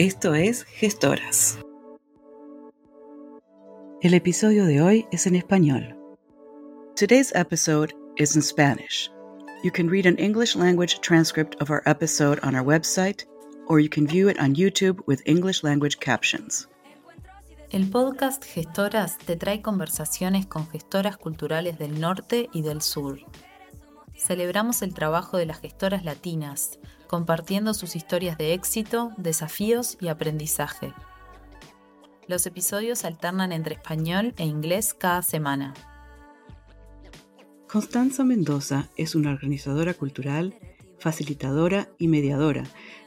Esto es Gestoras. El episodio de hoy es en español. Today's episode is in Spanish. You can read an English language transcript of our episode on our website, or you can view it on YouTube with English language captions. El podcast Gestoras te trae conversaciones con gestoras culturales del norte y del sur. Celebramos el trabajo de las gestoras latinas, compartiendo sus historias de éxito, desafíos y aprendizaje. Los episodios alternan entre español e inglés cada semana. Constanza Mendoza es una organizadora cultural, facilitadora y mediadora,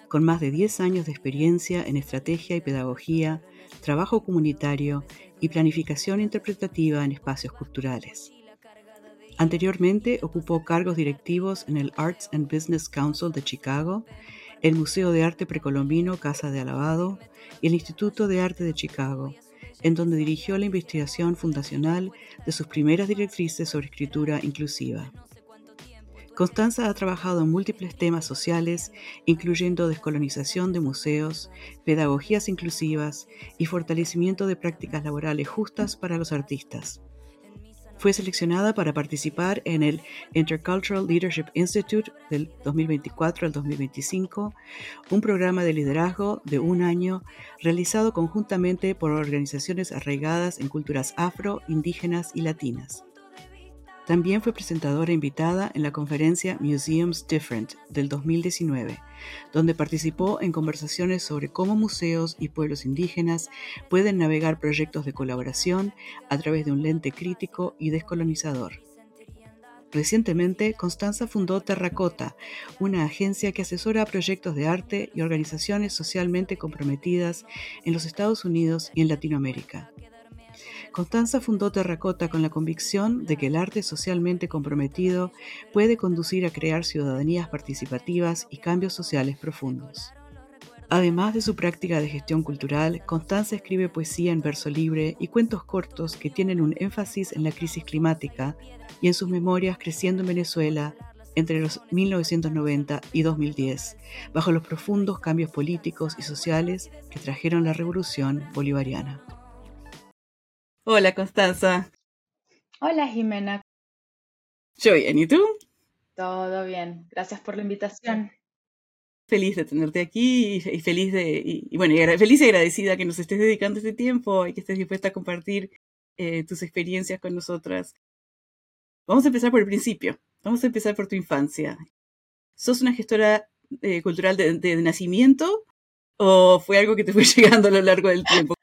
con más de 10 años de experiencia en estrategia y pedagogía, trabajo comunitario y planificación interpretativa en espacios culturales. Anteriormente ocupó cargos directivos en el Arts and Business Council de Chicago, el Museo de Arte Precolombino Casa de Alabado y el Instituto de Arte de Chicago, en donde dirigió la investigación fundacional de sus primeras directrices sobre escritura inclusiva. Constanza ha trabajado en múltiples temas sociales, incluyendo descolonización de museos, pedagogías inclusivas y fortalecimiento de prácticas laborales justas para los artistas. Fue seleccionada para participar en el Intercultural Leadership Institute del 2024 al 2025, un programa de liderazgo de un año realizado conjuntamente por organizaciones arraigadas en culturas afro, indígenas y latinas. También fue presentadora invitada en la conferencia Museums Different del 2019, donde participó en conversaciones sobre cómo museos y pueblos indígenas pueden navegar proyectos de colaboración a través de un lente crítico y descolonizador. Recientemente, Constanza fundó Terracotta, una agencia que asesora a proyectos de arte y organizaciones socialmente comprometidas en los Estados Unidos y en Latinoamérica. Constanza fundó Terracotta con la convicción de que el arte socialmente comprometido puede conducir a crear ciudadanías participativas y cambios sociales profundos. Además de su práctica de gestión cultural, Constanza escribe poesía en verso libre y cuentos cortos que tienen un énfasis en la crisis climática y en sus memorias creciendo en Venezuela entre los 1990 y 2010, bajo los profundos cambios políticos y sociales que trajeron la Revolución Bolivariana. Hola, Constanza. Hola, Jimena. Yo bien, ¿y tú? Todo bien, gracias por la invitación. Feliz de tenerte aquí y feliz y agradecida que nos estés dedicando este tiempo y que estés dispuesta a compartir tus experiencias con nosotras. Vamos a empezar por el principio, vamos a empezar por tu infancia. ¿Sos una gestora cultural de nacimiento o fue algo que te fue llegando a lo largo del tiempo?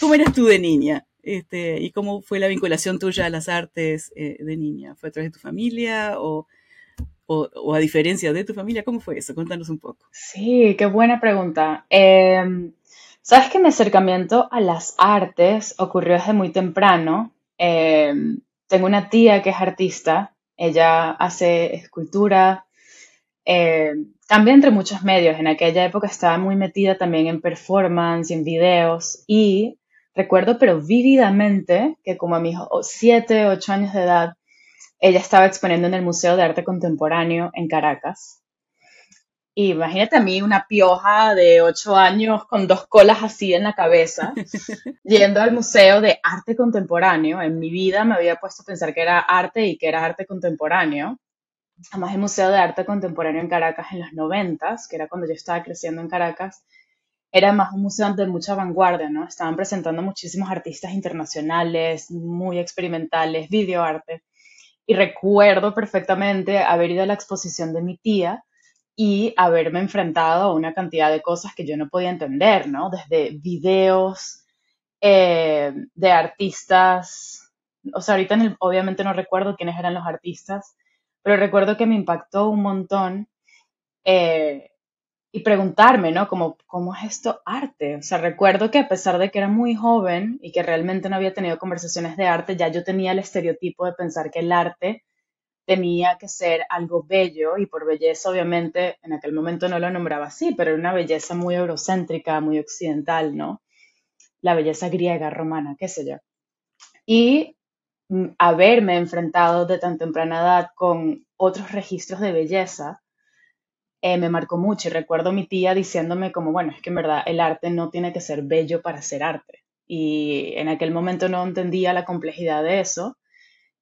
¿Cómo eras tú de niña? ¿Y cómo fue la vinculación tuya a las artes de niña? ¿Fue a través de tu familia o a diferencia de tu familia? ¿Cómo fue eso? Cuéntanos un poco. Sí, qué buena pregunta. Sabes que mi acercamiento a las artes ocurrió desde muy temprano. Tengo una tía que es artista. Ella hace escultura. Cambia entre muchos medios. En aquella época estaba muy metida también en performance, en videos. Y recuerdo, pero vívidamente, que como a mis 7, 8 años de edad, ella estaba exponiendo en el Museo de Arte Contemporáneo en Caracas. Y imagínate a mí una pioja de 8 años con dos colas así en la cabeza, yendo al Museo de Arte Contemporáneo. En mi vida me había puesto a pensar que era arte y que era arte contemporáneo. Además, el Museo de Arte Contemporáneo en Caracas en los 90s, que era cuando yo estaba creciendo en Caracas, era más un museo de mucha vanguardia, ¿no? Estaban presentando muchísimos artistas internacionales, muy experimentales, videoarte. Y recuerdo perfectamente haber ido a la exposición de mi tía y haberme enfrentado a una cantidad de cosas que yo no podía entender, ¿no? Desde videos de artistas, o sea, ahorita obviamente no recuerdo quiénes eran los artistas, pero recuerdo que me impactó un montón y preguntarme, ¿no? Como, ¿cómo es esto arte? O sea, recuerdo que a pesar de que era muy joven y que realmente no había tenido conversaciones de arte, ya yo tenía el estereotipo de pensar que el arte tenía que ser algo bello y por belleza, obviamente, en aquel momento no lo nombraba así, pero era una belleza muy eurocéntrica, muy occidental, ¿no? La belleza griega, romana, qué sé yo. Y haberme enfrentado de tan temprana edad con otros registros de belleza me marcó mucho. Y recuerdo a mi tía diciéndome como, bueno, es que en verdad el arte no tiene que ser bello para ser arte. Y en aquel momento no entendía la complejidad de eso.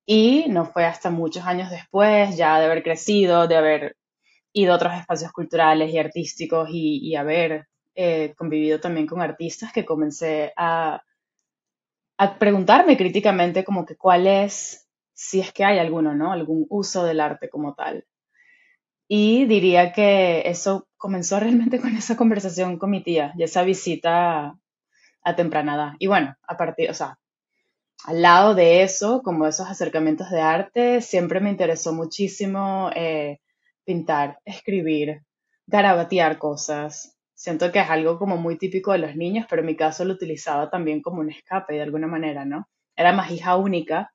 Y no fue hasta muchos años después, ya de haber crecido, de haber ido a otros espacios culturales y artísticos y haber convivido también con artistas, que comencé a preguntarme críticamente como que cuál es, si es que hay alguno, ¿no? Algún uso del arte como tal. Y diría que eso comenzó realmente con esa conversación con mi tía y esa visita a temprana edad. Y bueno, a partir, o sea, al lado de eso, como esos acercamientos de arte, siempre me interesó muchísimo pintar, escribir, garabatear cosas. Siento que es algo como muy típico de los niños, pero en mi caso lo utilizaba también como un escape de alguna manera, ¿no? Era más hija única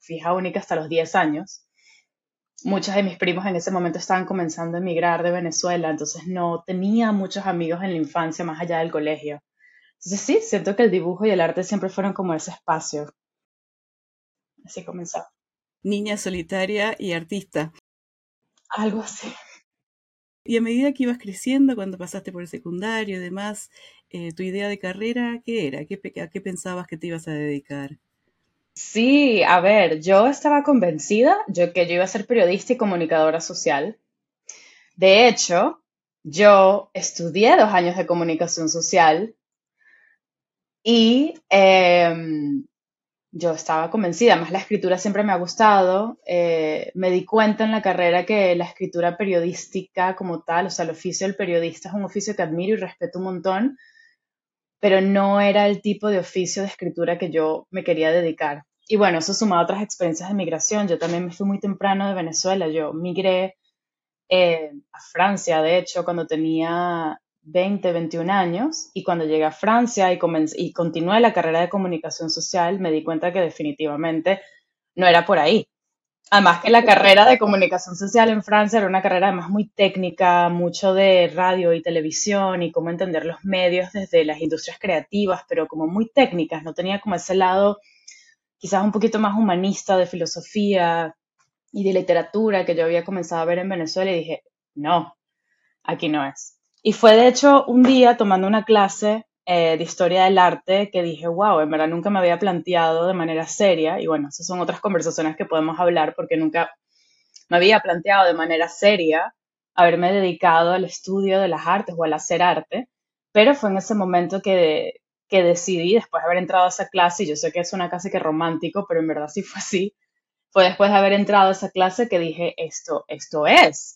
hasta los 10 años. Muchos de mis primos en ese momento estaban comenzando a emigrar de Venezuela, entonces no tenía muchos amigos en la infancia más allá del colegio. Entonces sí, siento que el dibujo y el arte siempre fueron como ese espacio. Así comenzó. Niña solitaria y artista. Algo así. Y a medida que ibas creciendo, cuando pasaste por el secundario y demás, ¿tu idea de carrera qué era? ¿A qué pensabas que te ibas a dedicar? Sí, a ver, yo estaba convencida que yo iba a ser periodista y comunicadora social. De hecho, yo estudié 2 años de comunicación social y... yo estaba convencida, además la escritura siempre me ha gustado, me di cuenta en la carrera que la escritura periodística como tal, o sea, el oficio del periodista es un oficio que admiro y respeto un montón, pero no era el tipo de oficio de escritura que yo me quería dedicar. Y bueno, eso sumado a otras experiencias de migración, yo también me fui muy temprano de Venezuela, yo migré a Francia, de hecho, cuando tenía 20, 21 años, y cuando llegué a Francia y continué la carrera de comunicación social, me di cuenta que definitivamente no era por ahí. Además que la carrera de comunicación social en Francia era una carrera además muy técnica, mucho de radio y televisión y cómo entender los medios desde las industrias creativas, pero como muy técnicas, no tenía como ese lado quizás un poquito más humanista de filosofía y de literatura que yo había comenzado a ver en Venezuela y dije, no, aquí no es. Y fue, de hecho, un día tomando una clase de historia del arte que dije, wow, en verdad nunca me había planteado de manera seria. Y bueno, esas son otras conversaciones que podemos hablar porque nunca me había planteado de manera seria haberme dedicado al estudio de las artes o al hacer arte. Pero fue en ese momento que decidí, después de haber entrado a esa clase, y yo sé que suena casi que romántico, pero en verdad sí fue así. Fue después de haber entrado a esa clase que dije, esto es.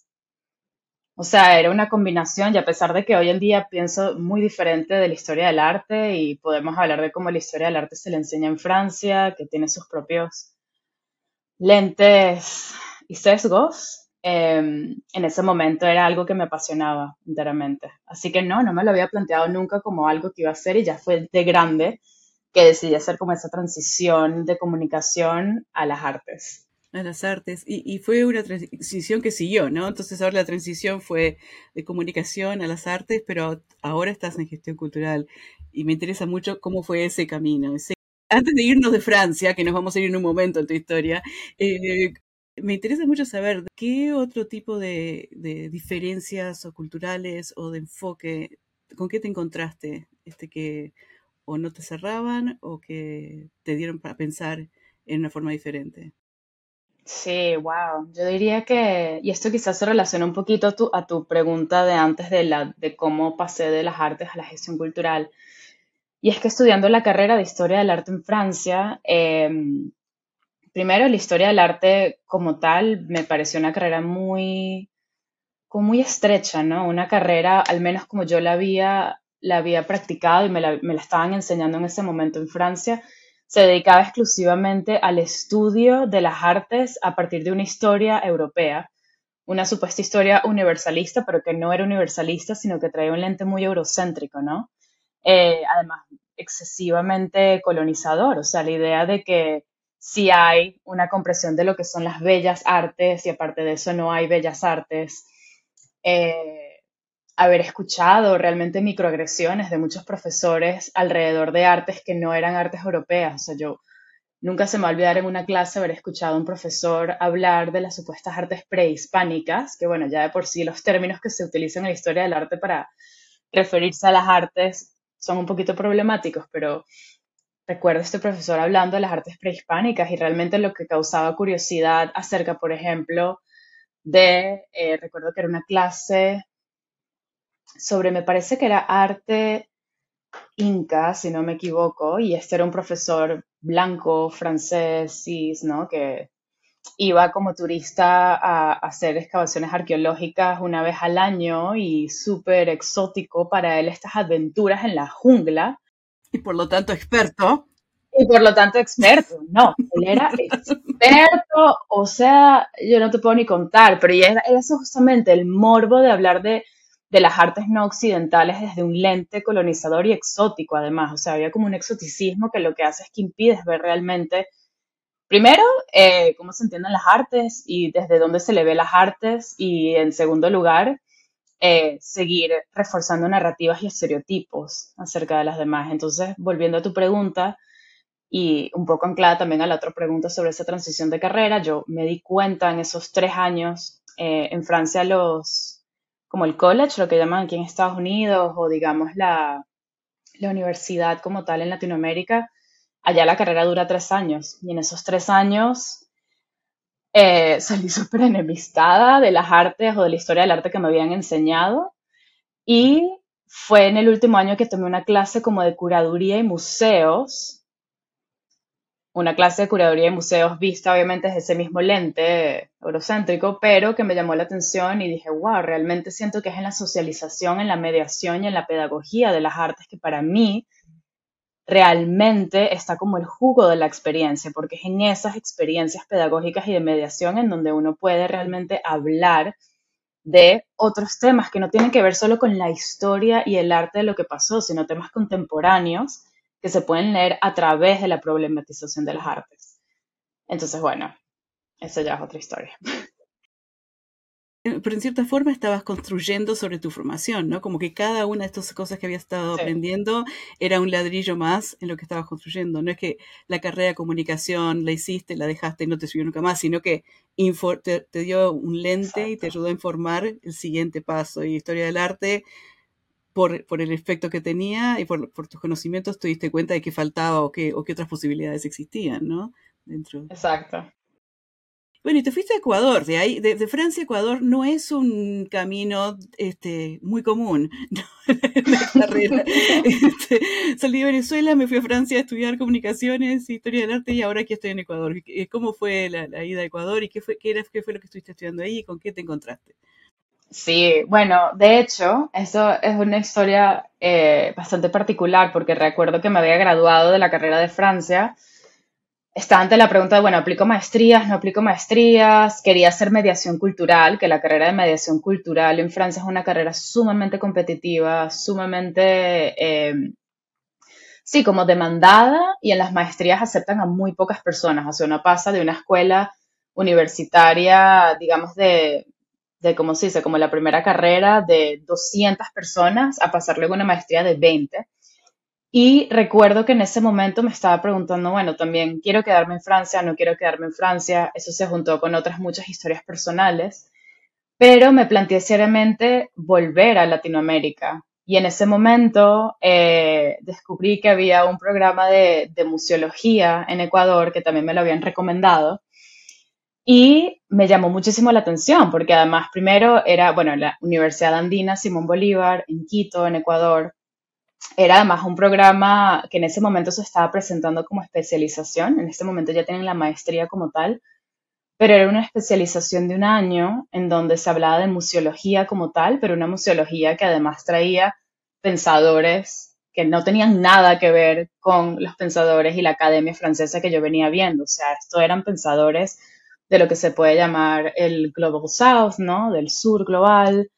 O sea, era una combinación, y a pesar de que hoy en día pienso muy diferente de la historia del arte y podemos hablar de cómo la historia del arte se le enseña en Francia, que tiene sus propios lentes y sesgos, en ese momento era algo que me apasionaba enteramente. Así que no me lo había planteado nunca como algo que iba a hacer y ya fue de grande que decidí hacer como esa transición de comunicación a las artes. A las artes, y fue una transición que siguió, ¿no? Entonces ahora la transición fue de comunicación a las artes, pero ahora estás en gestión cultural, y me interesa mucho cómo fue ese camino. Antes de irnos de Francia, que nos vamos a ir en un momento en tu historia, me interesa mucho saber qué otro tipo de diferencias o culturales o de enfoque, ¿con qué te encontraste? Que o no te cerraban o que te dieron para pensar en una forma diferente. Sí, wow. Yo diría que, y esto quizás se relaciona un poquito a tu pregunta de antes de cómo pasé de las artes a la gestión cultural. Y es que estudiando la carrera de Historia del Arte en Francia, primero la Historia del Arte como tal me pareció una carrera muy estrecha, ¿no? Una carrera, al menos como yo la había practicado y me la estaban enseñando en ese momento en Francia, se dedicaba exclusivamente al estudio de las artes a partir de una historia europea, una supuesta historia universalista, pero que no era universalista, sino que traía un lente muy eurocéntrico, ¿no? Además, excesivamente colonizador, o sea, la idea de que sí hay una comprensión de lo que son las bellas artes y aparte de eso no hay bellas artes. Haber escuchado realmente microagresiones de muchos profesores alrededor de artes que no eran artes europeas. O sea, yo Nunca se me va a olvidar en una clase haber escuchado a un profesor hablar de las supuestas artes prehispánicas, que bueno, ya de por sí los términos que se utilizan en la historia del arte para referirse a las artes son un poquito problemáticos, pero recuerdo a este profesor hablando de las artes prehispánicas y realmente lo que causaba curiosidad acerca, por ejemplo, de, recuerdo que era una clase sobre, me parece que era arte inca, si no me equivoco, y este era un profesor blanco, francés, cis, ¿no? Que iba como turista a hacer excavaciones arqueológicas una vez al año y súper exótico para él estas aventuras en la jungla. Y por lo tanto experto. Y por lo tanto experto, no, él era experto, o sea, yo no te puedo ni contar, pero era eso justamente el morbo de hablar de las artes no occidentales desde un lente colonizador y exótico además, o sea, había como un exoticismo que lo que hace es que impides ver realmente, primero, cómo se entienden las artes y desde dónde se le ve las artes, y en segundo lugar, seguir reforzando narrativas y estereotipos acerca de las demás. Entonces, volviendo a tu pregunta, y un poco anclada también a la otra pregunta sobre esa transición de carrera, yo me di cuenta en esos 3 años, en Francia como el college, lo que llaman aquí en Estados Unidos, o digamos la universidad como tal en Latinoamérica, allá la carrera dura 3 años. Y en esos 3 años salí súper enemistada de las artes o de la historia del arte que me habían enseñado. Y fue en el último año que tomé una clase como de curaduría y museos. Una clase de curaduría y museos vista obviamente desde ese mismo lente eurocéntrico, pero que me llamó la atención y dije, wow, realmente siento que es en la socialización, en la mediación y en la pedagogía de las artes que para mí realmente está como el jugo de la experiencia, porque es en esas experiencias pedagógicas y de mediación en donde uno puede realmente hablar de otros temas que no tienen que ver solo con la historia y el arte de lo que pasó, sino temas contemporáneos que se pueden leer a través de la problematización de las artes. Entonces, bueno, eso ya es otra historia. Pero en cierta forma estabas construyendo sobre tu formación, ¿no? Como que cada una de estas cosas que habías estado aprendiendo era un ladrillo más en lo que estabas construyendo. No es que la carrera de comunicación la hiciste, la dejaste y no te sirvió nunca más, sino que te dio un lente. Exacto. Y te ayudó a informar el siguiente paso. Y historia del arte, por el efecto que tenía y por tus conocimientos, te diste cuenta de que faltaba o qué otras posibilidades existían, ¿no? Dentro. Exacto. Bueno, y te fuiste a Ecuador, de ahí, de Francia a Ecuador no es un camino muy común, ¿no? La carrera. Salí de Venezuela, me fui a Francia a estudiar comunicaciones, historia del arte, y ahora aquí estoy en Ecuador. ¿Cómo fue la ida a Ecuador y qué fue lo que estuviste estudiando ahí y con qué te encontraste? Sí, bueno, de hecho, eso es una historia bastante particular, porque recuerdo que me había graduado de la carrera de Francia. Estaba ante la pregunta de, bueno, ¿aplico maestrías? ¿No aplico maestrías? Quería hacer mediación cultural, que la carrera de mediación cultural en Francia es una carrera sumamente competitiva, sumamente, como demandada, y en las maestrías aceptan a muy pocas personas. O sea, uno pasa de una escuela universitaria, digamos, de ¿cómo se dice? Como la primera carrera de 200 personas a pasar luego una maestría de 20. Y recuerdo que en ese momento me estaba preguntando, bueno, también quiero quedarme en Francia, no quiero quedarme en Francia. Eso se juntó con otras muchas historias personales, pero me planteé seriamente volver a Latinoamérica. Y en ese momento descubrí que había un programa de museología en Ecuador que también me lo habían recomendado. Y me llamó muchísimo la atención porque además primero era, bueno, la Universidad Andina Simón Bolívar en Quito, en Ecuador. Era además un programa que en ese momento se estaba presentando como especialización. En este momento ya tienen la maestría como tal, pero era una especialización de 1 año en donde se hablaba de museología como tal, pero una museología que además traía pensadores que no tenían nada que ver con los pensadores y la academia francesa que yo venía viendo. O sea, esto eran pensadores de lo que se puede llamar el Global South, ¿no? Del sur global.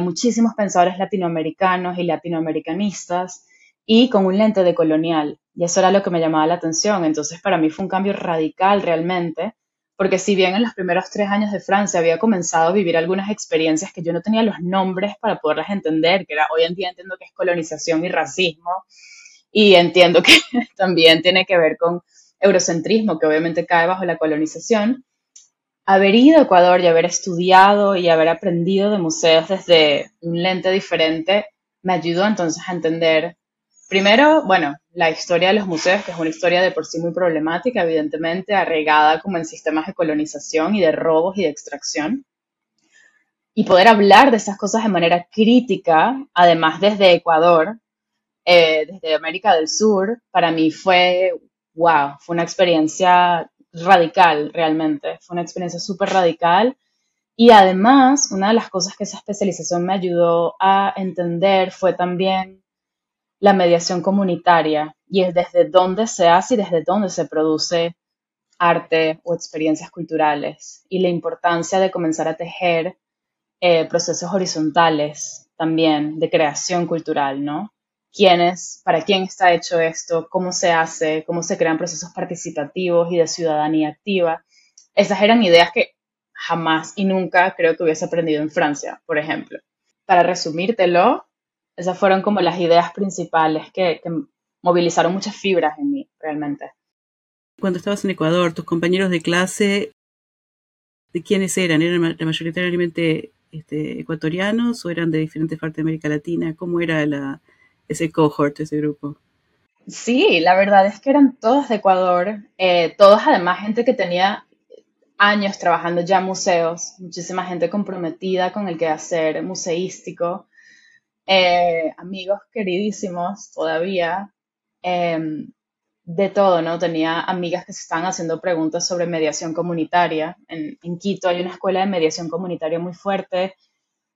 Muchísimos pensadores latinoamericanos y latinoamericanistas y con un lente decolonial. Y eso era lo que me llamaba la atención. Entonces, para mí fue un cambio radical realmente, porque si bien en los primeros 3 años de Francia había comenzado a vivir algunas experiencias que yo no tenía los nombres para poderlas entender, que era, hoy en día entiendo que es colonización y racismo, y entiendo que también tiene que ver con eurocentrismo que obviamente cae bajo la colonización, haber ido a Ecuador y haber estudiado y haber aprendido de museos desde un lente diferente me ayudó entonces a entender, primero, bueno, la historia de los museos, que es una historia de por sí muy problemática, evidentemente, arraigada como en sistemas de colonización y de robos y de extracción. Y poder hablar de esas cosas de manera crítica, además desde Ecuador, desde América del Sur, para mí fue, wow, fue una experiencia radical realmente, fue una experiencia súper radical. Y además, una de las cosas que esa especialización me ayudó a entender fue también la mediación comunitaria, y es desde dónde se hace y desde dónde se produce arte o experiencias culturales, y la importancia de comenzar a tejer procesos horizontales también de creación cultural, ¿no? ¿Quién es, para quién está hecho esto? ¿Cómo se hace? ¿Cómo se crean procesos participativos y de ciudadanía activa? Esas eran ideas que jamás y nunca creo que hubiese aprendido en Francia, por ejemplo. Para resumírtelo, esas fueron como las ideas principales que movilizaron muchas fibras en mí, realmente. Cuando estabas en Ecuador, tus compañeros de clase, ¿de quiénes eran? ¿Eran mayoritariamente ecuatorianos o eran de diferentes partes de América Latina? ¿Cómo era ese cohort, ese grupo? Sí, la verdad es que eran todos de Ecuador, todos además gente que tenía años trabajando ya en museos, muchísima gente comprometida con el quehacer museístico, amigos queridísimos todavía, de todo, ¿no? Tenía amigas que se estaban haciendo preguntas sobre mediación comunitaria. En Quito hay una escuela de mediación comunitaria muy fuerte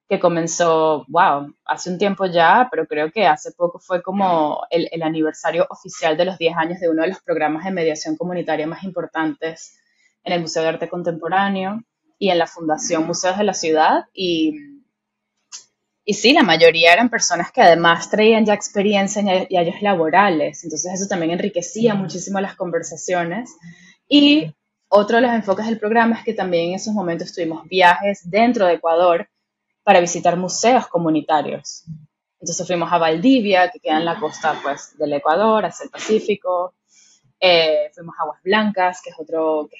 que comenzó, wow, hace un tiempo ya, pero creo que hace poco fue como el aniversario oficial de los 10 años de uno de los programas de mediación comunitaria más importantes en el Museo de Arte Contemporáneo y en la Fundación Museos de la Ciudad. Y sí, la mayoría eran personas que además traían ya experiencia y hallos laborales, entonces eso también enriquecía muchísimo las conversaciones. Y otro de los enfoques del programa es que también en esos momentos tuvimos viajes dentro de Ecuador para visitar museos comunitarios. Entonces fuimos a Valdivia, que queda en la costa pues, del Ecuador, hacia el Pacífico. Fuimos a Aguas Blancas, que es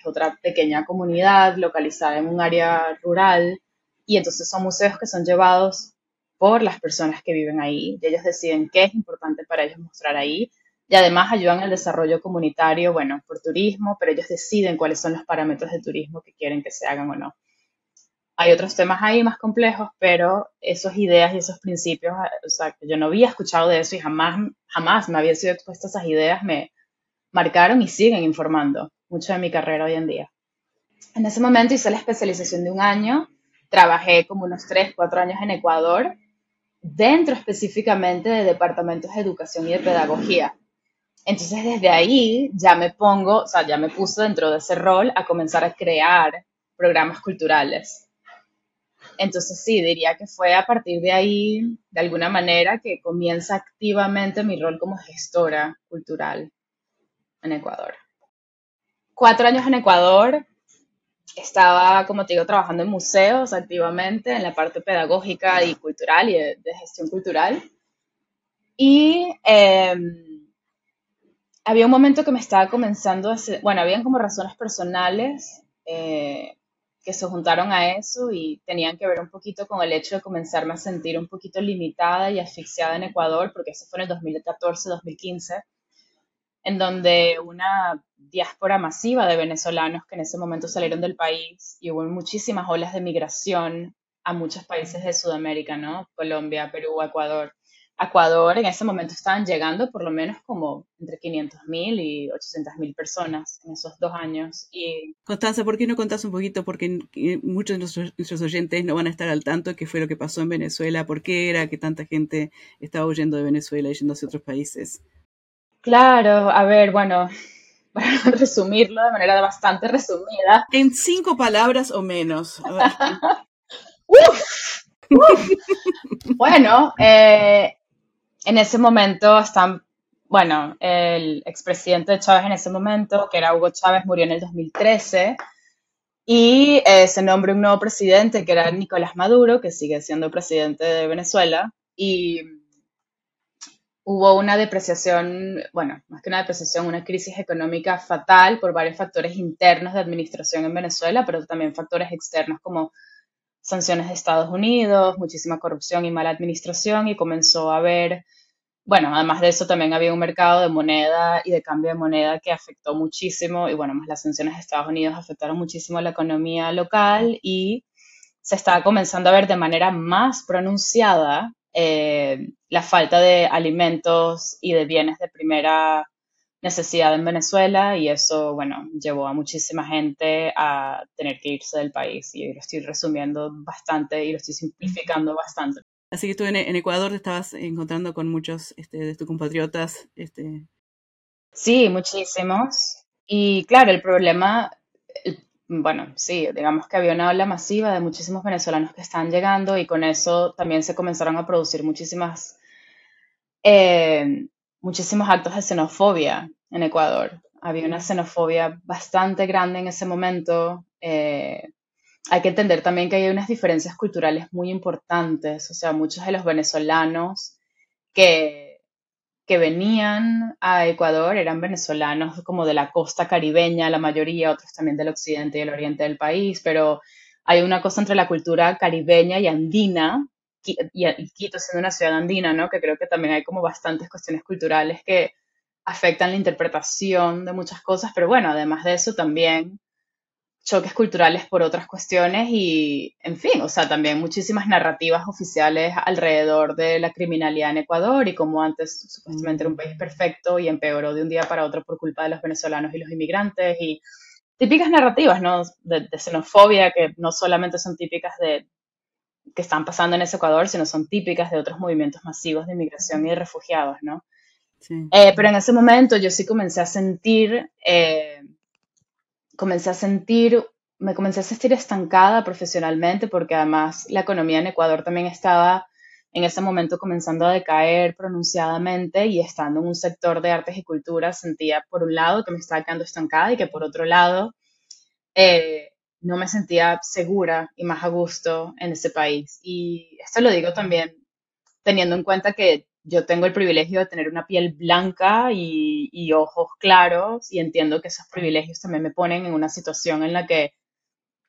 otra pequeña comunidad localizada en un área rural. Y entonces son museos que son llevados por las personas que viven ahí. Y ellos deciden qué es importante para ellos mostrar ahí. Y además ayudan al desarrollo comunitario, bueno, por turismo, pero ellos deciden cuáles son los parámetros de turismo que quieren que se hagan o no. Hay otros temas ahí más complejos, pero esas ideas y esos principios, o sea, yo no había escuchado de eso y jamás me había sido expuesta a esas ideas, me marcaron y siguen informando mucho de mi carrera hoy en día. En ese momento hice la especialización de un año, trabajé como unos 3-4 años en Ecuador, dentro específicamente de departamentos de educación y de pedagogía. Entonces, desde ahí ya me puse dentro de ese rol a comenzar a crear programas culturales. Entonces sí, diría que fue a partir de ahí, de alguna manera, que comienza activamente mi rol como gestora cultural en Ecuador. 4 años en Ecuador, estaba, como te digo, trabajando en museos activamente, en la parte pedagógica y cultural y de gestión cultural. Y había un momento que me estaba comenzando, habían como razones personales, que se juntaron a eso y tenían que ver un poquito con el hecho de comenzarme a sentir un poquito limitada y asfixiada en Ecuador, porque eso fue en el 2014-2015, en donde una diáspora masiva de venezolanos que en ese momento salieron del país y hubo muchísimas olas de migración a muchos países de Sudamérica, ¿no? Colombia, Perú, Ecuador. Ecuador en ese momento estaban llegando por lo menos como entre 500.000 y 800.000 personas en esos 2 años. Y Constanza, ¿por qué no contás un poquito? Porque muchos de nuestros oyentes no van a estar al tanto de qué fue lo que pasó en Venezuela, por qué era que tanta gente estaba huyendo de Venezuela y yendo hacia otros países. Claro, a ver, bueno, para resumirlo de manera bastante resumida. En 5 palabras o menos. Bueno, en ese momento el expresidente de Chávez en ese momento, que era Hugo Chávez, murió en el 2013 y se nombró un nuevo presidente que era Nicolás Maduro, que sigue siendo presidente de Venezuela, y hubo una depreciación, bueno, más que una depreciación, una crisis económica fatal por varios factores internos de administración en Venezuela, pero también factores externos como sanciones de Estados Unidos, muchísima corrupción y mala administración, y comenzó a haber, bueno, además de eso también había un mercado de moneda y de cambio de moneda que afectó muchísimo, y bueno, más las sanciones de Estados Unidos afectaron muchísimo la economía local, y se estaba comenzando a ver de manera más pronunciada la falta de alimentos y de bienes de primera necesidad en Venezuela, y eso, bueno, llevó a muchísima gente a tener que irse del país, y lo estoy resumiendo bastante y lo estoy simplificando bastante. Así que tú en Ecuador te estabas encontrando con muchos de tus compatriotas. Sí, muchísimos. Y claro, el problema, bueno, sí, digamos que había una ola masiva de muchísimos venezolanos que están llegando, y con eso también se comenzaron a producir muchísimos actos de xenofobia en Ecuador. Había una xenofobia bastante grande en ese momento. Hay que entender también que hay unas diferencias culturales muy importantes. O sea, muchos de los venezolanos que venían a Ecuador eran venezolanos como de la costa caribeña, la mayoría, otros también del occidente y el oriente del país, pero hay una cosa entre la cultura caribeña y andina, y Quito siendo una ciudad andina, ¿no? Que creo que también hay como bastantes cuestiones culturales que afectan la interpretación de muchas cosas, pero bueno, además de eso también choques culturales por otras cuestiones y, en fin, o sea, también muchísimas narrativas oficiales alrededor de la criminalidad en Ecuador y como antes supuestamente era un país perfecto y empeoró de un día para otro por culpa de los venezolanos y los inmigrantes y típicas narrativas, ¿no? De xenofobia que no solamente son típicas de que están pasando en ese Ecuador, sino son típicas de otros movimientos masivos de inmigración y de refugiados, ¿no? Sí. Pero en ese momento yo sí me comencé a sentir estancada profesionalmente porque además la economía en Ecuador también estaba en ese momento comenzando a decaer pronunciadamente y estando en un sector de artes y cultura sentía por un lado que me estaba quedando estancada y que por otro lado no me sentía segura y más a gusto en ese país. Y esto lo digo también teniendo en cuenta que yo tengo el privilegio de tener una piel blanca y ojos claros y entiendo que esos privilegios también me ponen en una situación en la que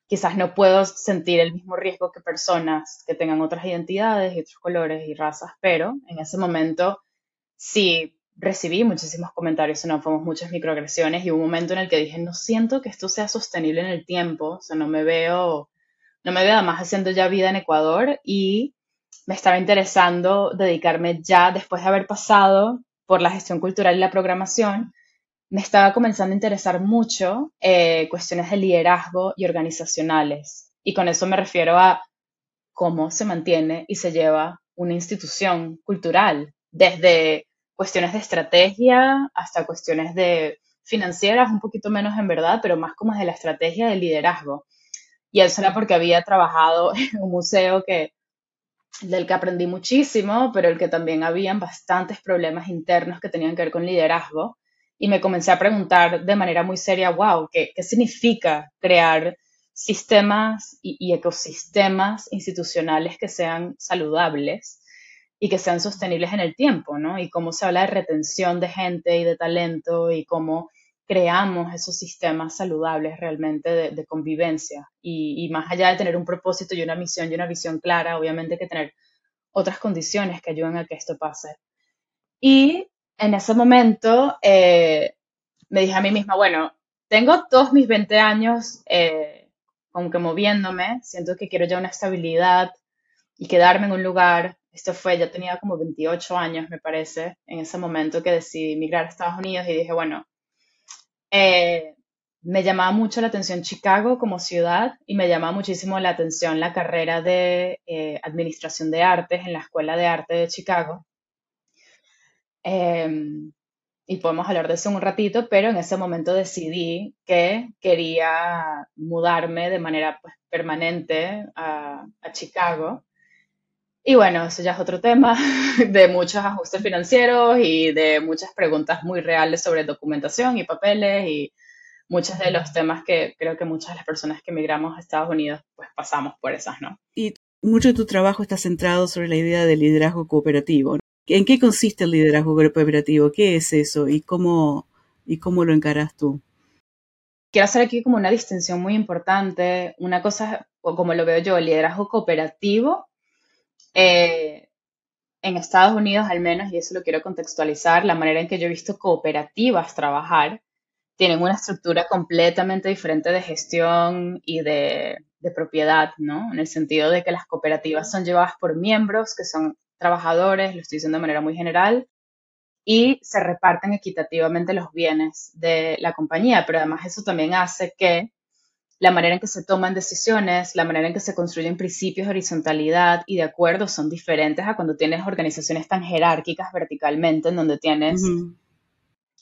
quizás no puedo sentir el mismo riesgo que personas que tengan otras identidades y otros colores y razas, pero en ese momento sí recibí muchísimos comentarios xenófobos, muchas microagresiones y hubo un momento en el que dije, no siento que esto sea sostenible en el tiempo, o sea, no me veo además haciendo ya vida en Ecuador y me estaba interesando dedicarme ya, después de haber pasado por la gestión cultural y la programación, me estaba comenzando a interesar mucho cuestiones de liderazgo y organizacionales. Y con eso me refiero a cómo se mantiene y se lleva una institución cultural, desde cuestiones de estrategia hasta cuestiones de financieras, un poquito menos en verdad, pero más como de la estrategia del liderazgo. Y eso era porque había trabajado en un museo del que aprendí muchísimo, pero el que también habían bastantes problemas internos que tenían que ver con liderazgo, y me comencé a preguntar de manera muy seria, wow, ¿qué significa crear sistemas y ecosistemas institucionales que sean saludables y que sean sostenibles en el tiempo, ¿no? Y cómo se habla de retención de gente y de talento, y cómo creamos esos sistemas saludables realmente de convivencia y más allá de tener un propósito y una misión y una visión clara, obviamente hay que tener otras condiciones que ayuden a que esto pase. Y en ese momento me dije a mí misma, bueno, tengo todos mis 20 años aunque moviéndome, siento que quiero ya una estabilidad y quedarme en un lugar. Esto fue, ya tenía como 28 años me parece, en ese momento que decidí migrar a Estados Unidos y dije, bueno, me llamaba mucho la atención Chicago como ciudad y me llamaba muchísimo la atención la carrera de Administración de Artes en la Escuela de Arte de Chicago. Y podemos hablar de eso en un ratito, pero en ese momento decidí que quería mudarme de manera pues, permanente a Chicago. Y bueno, eso ya es otro tema de muchos ajustes financieros y de muchas preguntas muy reales sobre documentación y papeles y muchos de los temas que creo que muchas de las personas que emigramos a Estados Unidos pues pasamos por esas, ¿no? Y mucho de tu trabajo está centrado sobre la idea del liderazgo cooperativo, ¿no? ¿En qué consiste el liderazgo cooperativo? ¿Qué es eso? ¿Y cómo lo encarás tú? Quiero hacer aquí como una distinción muy importante. Una cosa, o como lo veo yo, el liderazgo cooperativo, en Estados Unidos al menos, y eso lo quiero contextualizar, la manera en que yo he visto cooperativas trabajar, tienen una estructura completamente diferente de gestión y de propiedad, ¿no? En el sentido de que las cooperativas son llevadas por miembros, que son trabajadores, lo estoy diciendo de manera muy general, y se reparten equitativamente los bienes de la compañía, pero además eso también hace que la manera en que se toman decisiones, la manera en que se construyen principios de horizontalidad y de acuerdo son diferentes a cuando tienes organizaciones tan jerárquicas verticalmente, en donde tienes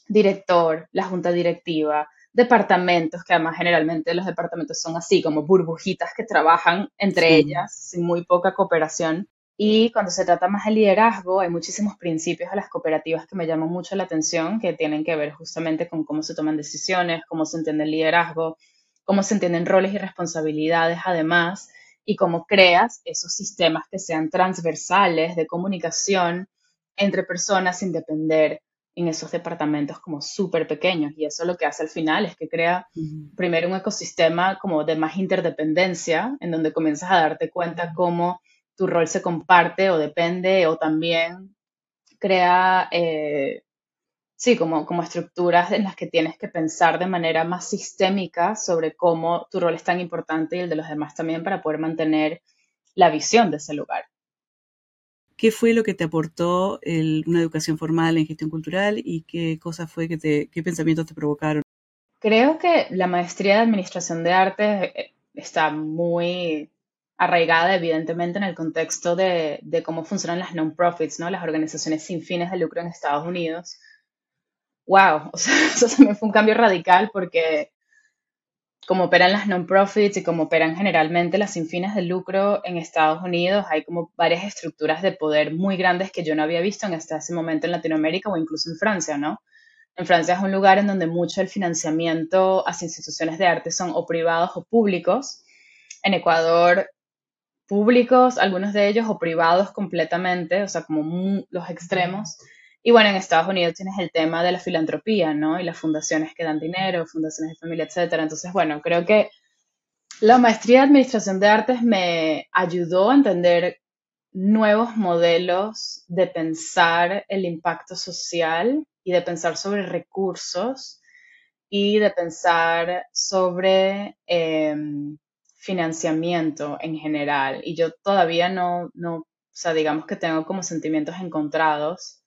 director, la junta directiva, departamentos, que además generalmente los departamentos son así, como burbujitas que trabajan entre ellas, sin muy poca cooperación. Y cuando se trata más de liderazgo, hay muchísimos principios de las cooperativas que me llaman mucho la atención, que tienen que ver justamente con cómo se toman decisiones, cómo se entiende el liderazgo, cómo se entienden roles y responsabilidades además, y cómo creas esos sistemas que sean transversales de comunicación entre personas sin depender en esos departamentos como súper pequeños. Y eso lo que hace al final es que crea primero un ecosistema como de más interdependencia, en donde comienzas a darte cuenta cómo tu rol se comparte o depende, o también crea, como estructuras en las que tienes que pensar de manera más sistémica sobre cómo tu rol es tan importante y el de los demás también, para poder mantener la visión de ese lugar. ¿Qué fue lo que te aportó una educación formal en gestión cultural y qué cosas fue qué pensamientos te provocaron? Creo que la maestría de Administración de Arte está muy arraigada evidentemente en el contexto de cómo funcionan las non-profits, ¿no? Las organizaciones sin fines de lucro en Estados Unidos. ¡Wow! O sea, eso también fue un cambio radical, porque como operan las non-profits y como operan generalmente las sin fines de lucro en Estados Unidos, hay como varias estructuras de poder muy grandes que yo no había visto hasta ese momento en Latinoamérica o incluso en Francia, ¿no? En Francia es un lugar en donde mucho el financiamiento hacia instituciones de arte son o privados o públicos. En Ecuador, públicos, algunos de ellos, o privados completamente, o sea, como los extremos. Y bueno, en Estados Unidos tienes el tema de la filantropía, ¿no? Y las fundaciones que dan dinero, fundaciones de familia, etcétera. Entonces, bueno, creo que la maestría de Administración de Artes me ayudó a entender nuevos modelos de pensar el impacto social y de pensar sobre recursos y de pensar sobre financiamiento en general. Y yo todavía no, o sea, digamos que tengo como sentimientos encontrados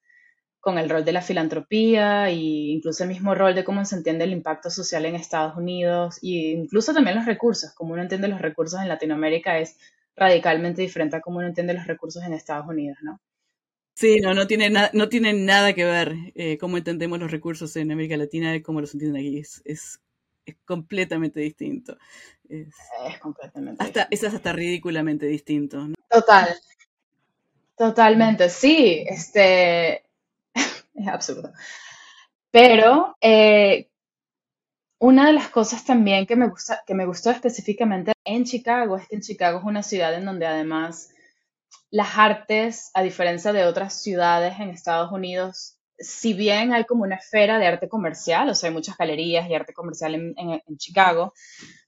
con el rol de la filantropía e incluso el mismo rol de cómo se entiende el impacto social en Estados Unidos, e incluso también los recursos. Como uno entiende los recursos en Latinoamérica es radicalmente diferente a cómo uno entiende los recursos en Estados Unidos, ¿no? Sí, no tiene nada que ver cómo entendemos los recursos en América Latina y cómo los entienden aquí. Es completamente distinto. Es completamente distinto. Es hasta ridículamente distinto, ¿no? Totalmente, sí. Es absurdo. Pero una de las cosas también que me gustó específicamente en Chicago es que en Chicago es una ciudad en donde además las artes, a diferencia de otras ciudades en Estados Unidos, si bien hay como una esfera de arte comercial, o sea, hay muchas galerías y arte comercial en Chicago,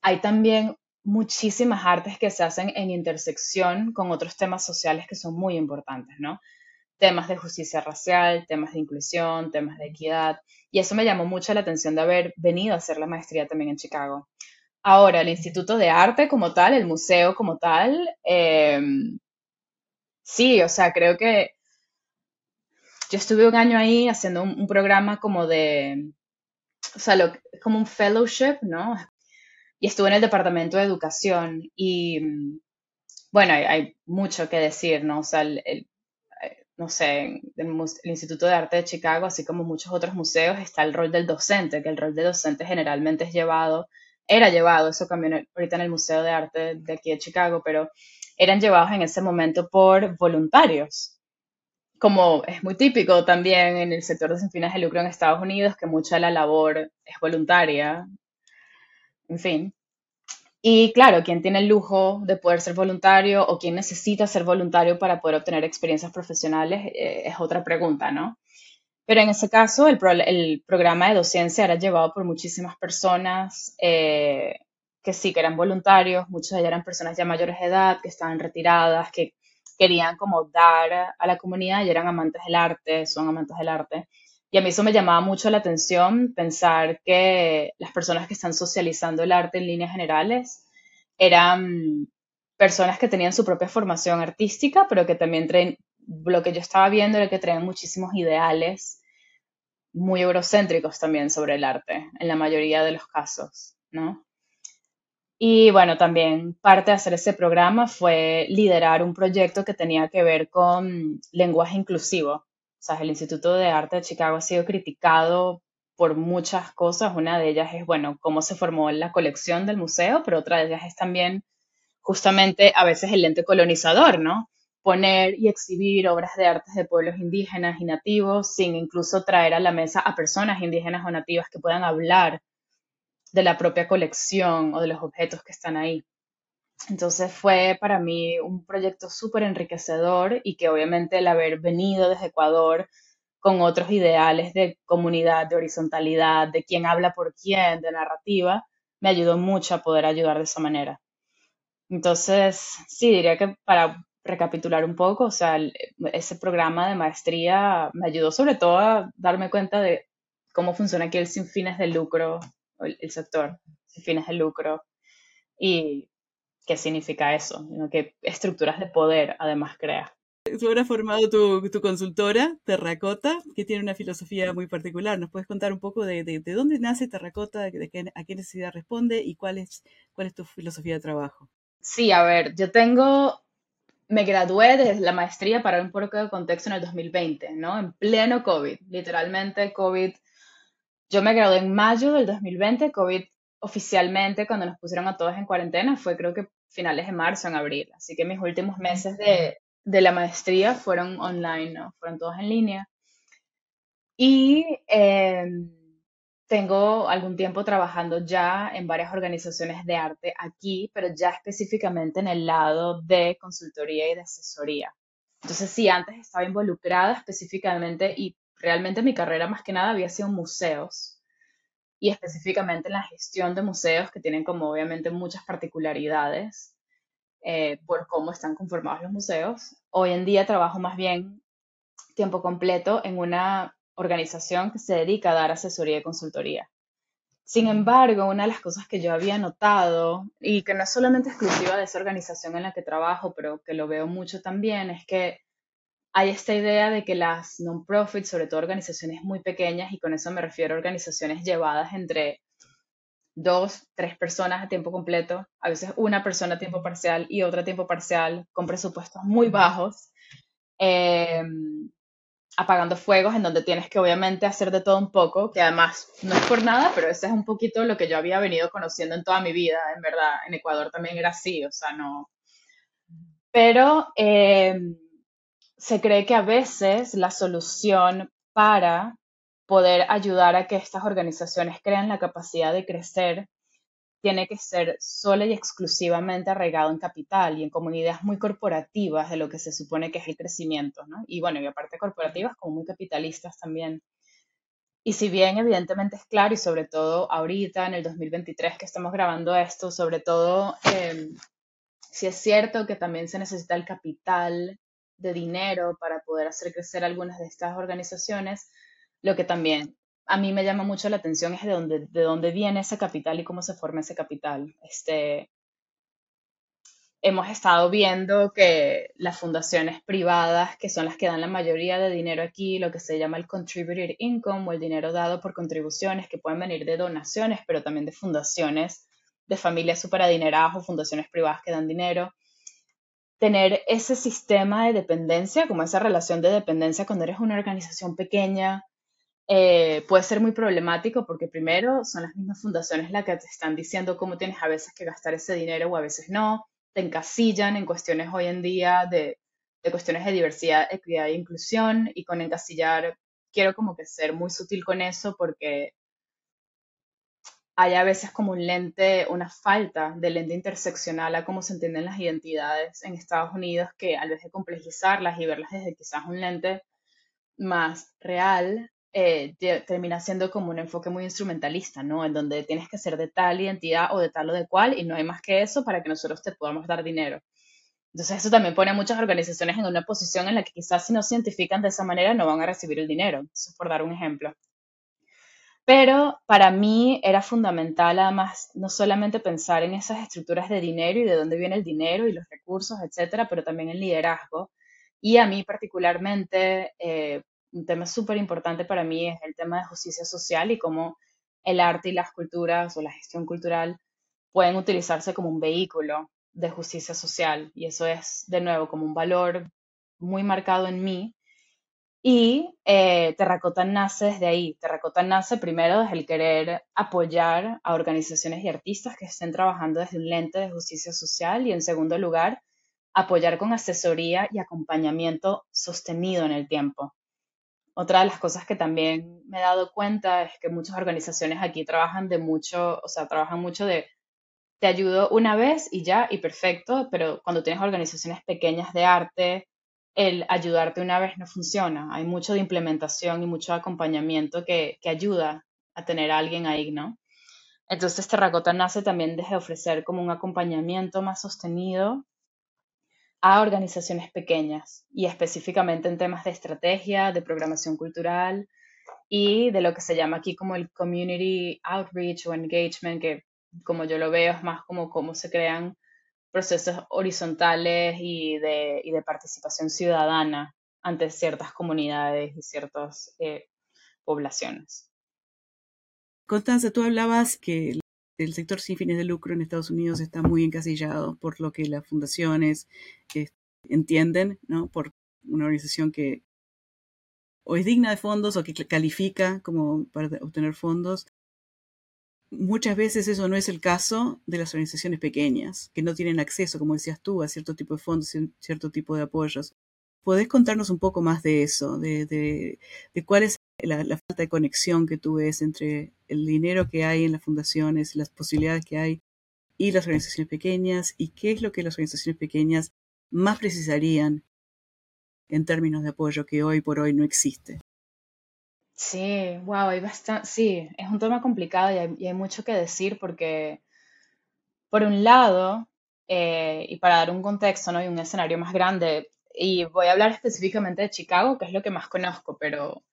hay también muchísimas artes que se hacen en intersección con otros temas sociales que son muy importantes, ¿no? Temas de justicia racial, temas de inclusión, temas de equidad, y eso me llamó mucho la atención de haber venido a hacer la maestría también en Chicago. Ahora, el Instituto de Arte como tal, el museo como tal, sí, o sea, creo que yo estuve un año ahí haciendo un programa como como un fellowship, ¿no? Y estuve en el departamento de educación y, bueno, hay mucho que decir, ¿no? O sea, el Instituto de Arte de Chicago, así como muchos otros museos, está el rol del docente, que el rol de docente generalmente era llevado, eso cambió ahorita en el Museo de Arte de aquí de Chicago, pero eran llevados en ese momento por voluntarios. Como es muy típico también en el sector de sin fines de lucro en Estados Unidos, que mucha de la labor es voluntaria, en fin. Y claro, quien tiene el lujo de poder ser voluntario o quien necesita ser voluntario para poder obtener experiencias profesionales es otra pregunta, ¿no? Pero en ese caso, el programa de docencia era llevado por muchísimas personas que sí, que eran voluntarios, muchos de ellos eran personas ya mayores de edad, que estaban retiradas, que querían como dar a la comunidad y eran amantes del arte, son amantes del arte. Y a mí eso me llamaba mucho la atención, pensar que las personas que están socializando el arte en líneas generales eran personas que tenían su propia formación artística, pero que también traen, lo que yo estaba viendo era que traían muchísimos ideales muy eurocéntricos también sobre el arte, en la mayoría de los casos, ¿no? Y bueno, también parte de hacer ese programa fue liderar un proyecto que tenía que ver con lenguaje inclusivo. O sea, el Instituto de Arte de Chicago ha sido criticado por muchas cosas. Una de ellas es, bueno, cómo se formó la colección del museo, pero otra de ellas es también justamente a veces el lente colonizador, ¿no? Poner y exhibir obras de arte de pueblos indígenas y nativos sin incluso traer a la mesa a personas indígenas o nativas que puedan hablar de la propia colección o de los objetos que están ahí. Entonces fue para mí un proyecto súper enriquecedor y que obviamente el haber venido desde Ecuador con otros ideales de comunidad, de horizontalidad, de quién habla por quién, de narrativa, me ayudó mucho a poder ayudar de esa manera. Entonces, sí, diría que para recapitular un poco, o sea, ese programa de maestría me ayudó sobre todo a darme cuenta de cómo funciona aquí el sin fines de lucro, el sector sin fines de lucro y qué significa eso, qué estructuras de poder además crea. Tú habrás formado tu consultora, Terracotta, que tiene una filosofía muy particular. ¿Nos puedes contar un poco de dónde nace Terracotta, a qué necesidad responde y cuál es tu filosofía de trabajo? Sí, a ver, me gradué de la maestría, para un poco de contexto, en el 2020, ¿no? En pleno COVID, literalmente COVID. Yo me gradué en mayo del 2020, COVID oficialmente, cuando nos pusieron a todos en cuarentena, fue creo que finales de marzo, en abril. Así que mis últimos meses de la maestría fueron online, ¿no? Fueron todos en línea. Y tengo algún tiempo trabajando ya en varias organizaciones de arte aquí, pero ya específicamente en el lado de consultoría y de asesoría. Entonces, sí, antes estaba involucrada específicamente y realmente mi carrera más que nada había sido en museos, y específicamente en la gestión de museos, que tienen como obviamente muchas particularidades por cómo están conformados los museos. Hoy en día trabajo más bien tiempo completo en una organización que se dedica a dar asesoría y consultoría. Sin embargo, una de las cosas que yo había notado, y que no es solamente exclusiva de esa organización en la que trabajo, pero que lo veo mucho también, es que hay esta idea de que las non-profits, sobre todo organizaciones muy pequeñas, y con eso me refiero a organizaciones llevadas entre 2, 3 personas a tiempo completo, a veces una persona a tiempo parcial y otra a tiempo parcial, con presupuestos muy bajos, apagando fuegos, en donde tienes que obviamente hacer de todo un poco, que además no es por nada, pero ese es un poquito lo que yo había venido conociendo en toda mi vida, en verdad. En Ecuador también era así, o sea, no. Pero se cree que a veces la solución para poder ayudar a que estas organizaciones crean la capacidad de crecer tiene que ser sola y exclusivamente arraigado en capital y en comunidades muy corporativas de lo que se supone que es el crecimiento, ¿no? Y bueno, y aparte corporativas, como muy capitalistas también. Y si bien evidentemente es claro, y sobre todo ahorita en el 2023 que estamos grabando esto, sobre todo si es cierto que también se necesita el capital de dinero para poder hacer crecer algunas de estas organizaciones, lo que también a mí me llama mucho la atención es de dónde viene ese capital y cómo se forma ese capital. Hemos estado viendo que las fundaciones privadas, que son las que dan la mayoría de dinero aquí, lo que se llama el contributed income, o el dinero dado por contribuciones, que pueden venir de donaciones, pero también de fundaciones, de familias superadineradas o fundaciones privadas que dan dinero. Tener ese sistema de dependencia, como esa relación de dependencia cuando eres una organización pequeña, puede ser muy problemático, porque primero son las mismas fundaciones las que te están diciendo cómo tienes a veces que gastar ese dinero o a veces no. Te encasillan en cuestiones hoy en día de cuestiones de diversidad, equidad e inclusión, y con encasillar quiero como que ser muy sutil con eso, porque hay a veces como un lente, una falta de lente interseccional a cómo se entienden las identidades en Estados Unidos, que al vez de complejizarlas y verlas desde quizás un lente más real, termina siendo como un enfoque muy instrumentalista, ¿no? En donde tienes que ser de tal identidad o de tal o de cual y no hay más que eso para que nosotros te podamos dar dinero. Entonces eso también pone a muchas organizaciones en una posición en la que quizás si no se identifican de esa manera no van a recibir el dinero. Eso es por dar un ejemplo. Pero para mí era fundamental además no solamente pensar en esas estructuras de dinero y de dónde viene el dinero y los recursos, etcétera, pero también el liderazgo. Y a mí particularmente un tema súper importante para mí es el tema de justicia social y cómo el arte y las culturas o la gestión cultural pueden utilizarse como un vehículo de justicia social. Y eso es, de nuevo, como un valor muy marcado en mí. Y Terracotta nace desde ahí. Terracotta nace primero desde el querer apoyar a organizaciones y artistas que estén trabajando desde un lente de justicia social. Y en segundo lugar, apoyar con asesoría y acompañamiento sostenido en el tiempo. Otra de las cosas que también me he dado cuenta es que muchas organizaciones aquí trabajan de mucho, o sea, trabajan mucho de te ayudo una vez y ya, y perfecto, pero cuando tienes organizaciones pequeñas de arte, el ayudarte una vez no funciona. Hay mucho de implementación y mucho de acompañamiento que ayuda a tener a alguien ahí, ¿no? Entonces Terracotta nace también desde ofrecer como un acompañamiento más sostenido a organizaciones pequeñas y específicamente en temas de estrategia, de programación cultural y de lo que se llama aquí como el community outreach o engagement, que como yo lo veo, es más como cómo se crean procesos horizontales y de participación ciudadana ante ciertas comunidades y ciertas poblaciones. Constanza, tú hablabas que el sector sin fines de lucro en Estados Unidos está muy encasillado por lo que las fundaciones entienden, ¿no? Por una organización que o es digna de fondos o que califica como para obtener fondos. Muchas veces eso no es el caso de las organizaciones pequeñas, que no tienen acceso, como decías tú, a cierto tipo de fondos, a cierto tipo de apoyos. ¿Podés contarnos un poco más de eso? De cuál es la falta de conexión que tú ves entre el dinero que hay en las fundaciones, las posibilidades que hay y las organizaciones pequeñas, y qué es lo que las organizaciones pequeñas más precisarían en términos de apoyo que hoy por hoy no existe? Sí, wow, hay bastante, sí, es un tema complicado y hay mucho que decir porque, por un lado, y para dar un contexto, ¿no? Y un escenario más grande, y voy a hablar específicamente de Chicago, que es lo que más conozco, pero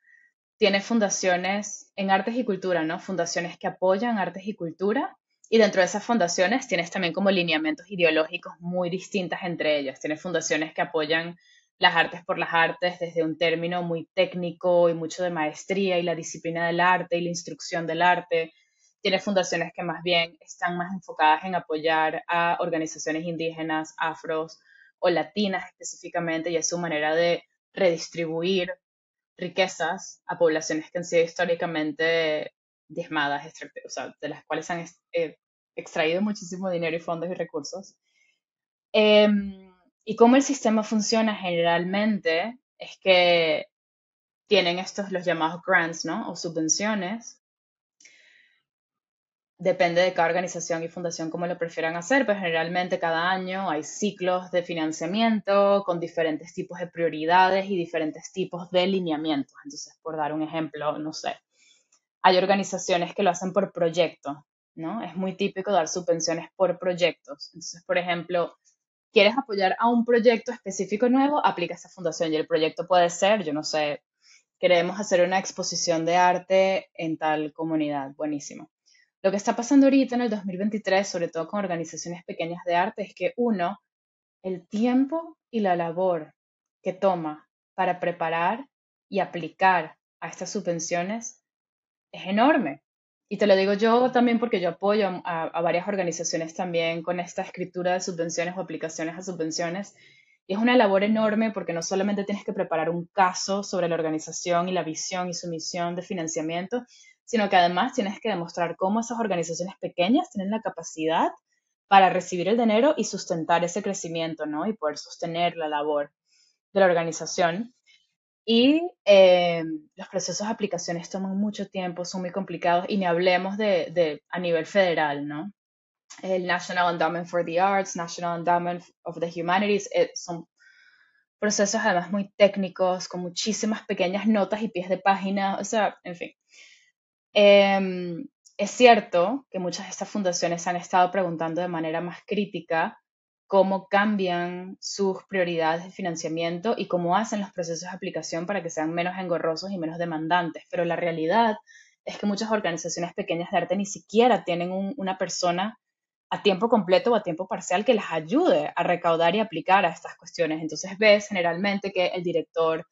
tiene fundaciones en artes y cultura, ¿no? Fundaciones que apoyan artes y cultura, y dentro de esas fundaciones tienes también como lineamientos ideológicos muy distintas entre ellas. Tienes fundaciones que apoyan las artes por las artes, desde un término muy técnico y mucho de maestría y la disciplina del arte y la instrucción del arte. Tiene fundaciones que más bien están más enfocadas en apoyar a organizaciones indígenas, afros o latinas específicamente, y es su manera de redistribuir riquezas a poblaciones que han sido históricamente diezmadas, o sea, de las cuales han extraído muchísimo dinero y fondos y recursos. Y cómo el sistema funciona generalmente es que tienen estos, los llamados grants, ¿no? O subvenciones. Depende de cada organización y fundación cómo lo prefieran hacer, pero generalmente cada año hay ciclos de financiamiento con diferentes tipos de prioridades y diferentes tipos de lineamientos. Entonces, por dar un ejemplo, no sé, hay organizaciones que lo hacen por proyecto, ¿no? Es muy típico dar subvenciones por proyectos. Entonces, por ejemplo, ¿quieres apoyar a un proyecto específico nuevo? Aplica esa fundación y el proyecto puede ser, yo no sé, queremos hacer una exposición de arte en tal comunidad. Buenísimo. Lo que está pasando ahorita en el 2023, sobre todo con organizaciones pequeñas de arte, es que uno, el tiempo y la labor que toma para preparar y aplicar a estas subvenciones es enorme. Y te lo digo yo también porque yo apoyo a varias organizaciones también con esta escritura de subvenciones o aplicaciones a subvenciones. Y es una labor enorme porque no solamente tienes que preparar un caso sobre la organización y la visión y su misión de financiamiento, sino que además tienes que demostrar cómo esas organizaciones pequeñas tienen la capacidad para recibir el dinero y sustentar ese crecimiento, ¿no? Y poder sostener la labor de la organización. Y los procesos de aplicaciones toman mucho tiempo, son muy complicados, y ni hablemos de a nivel federal, ¿no? El National Endowment for the Arts, National Endowment of the Humanities, son procesos además muy técnicos, con muchísimas pequeñas notas y pies de página, o sea, en fin. Es cierto que muchas de estas fundaciones han estado preguntando de manera más crítica cómo cambian sus prioridades de financiamiento y cómo hacen los procesos de aplicación para que sean menos engorrosos y menos demandantes. Pero la realidad es que muchas organizaciones pequeñas de arte ni siquiera tienen una persona a tiempo completo o a tiempo parcial que las ayude a recaudar y aplicar a estas cuestiones. Entonces ves generalmente que el director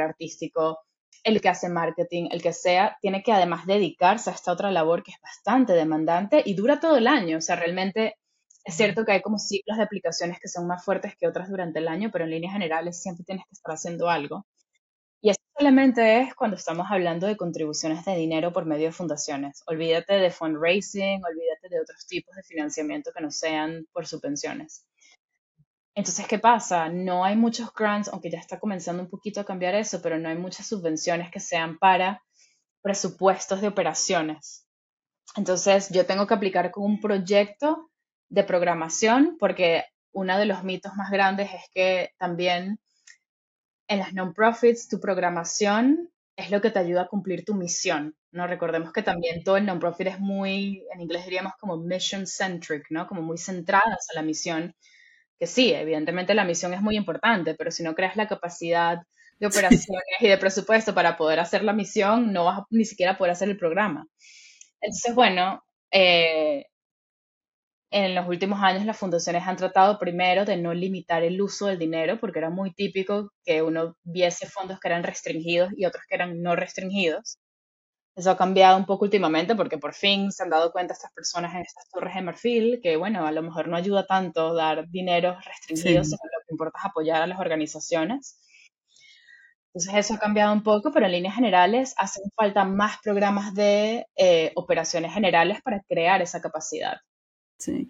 artístico, el que hace marketing, el que sea, tiene que además dedicarse a esta otra labor que es bastante demandante y dura todo el año. O sea, realmente... Es cierto que hay como ciclos de aplicaciones que son más fuertes que otras durante el año, pero en líneas generales siempre tienes que estar haciendo algo. Y eso solamente es cuando estamos hablando de contribuciones de dinero por medio de fundaciones. Olvídate de fundraising, olvídate de otros tipos de financiamiento que no sean por subvenciones. Entonces, ¿qué pasa? No hay muchos grants, aunque ya está comenzando un poquito a cambiar eso, pero no hay muchas subvenciones que sean para presupuestos de operaciones. Entonces, yo tengo que aplicar con un proyecto de programación, porque uno de los mitos más grandes es que también en las non-profits tu programación es lo que te ayuda a cumplir tu misión, ¿no? Recordemos que también todo el non-profit es muy, en inglés diríamos como mission-centric, ¿no? Como muy centradas a la misión, que sí, evidentemente la misión es muy importante, pero si no creas la capacidad de operaciones y de presupuesto para poder hacer la misión, no vas a ni siquiera poder hacer el programa. Entonces, bueno, en los últimos años las fundaciones han tratado primero de no limitar el uso del dinero, porque era muy típico que uno viese fondos que eran restringidos y otros que eran no restringidos. Eso ha cambiado un poco últimamente porque por fin se han dado cuenta estas personas en estas torres de marfil que, bueno, a lo mejor no ayuda tanto dar dinero restringido, sí, sino lo que importa es apoyar a las organizaciones. Entonces eso ha cambiado un poco, pero en líneas generales hacen falta más programas de operaciones generales para crear esa capacidad. Sí.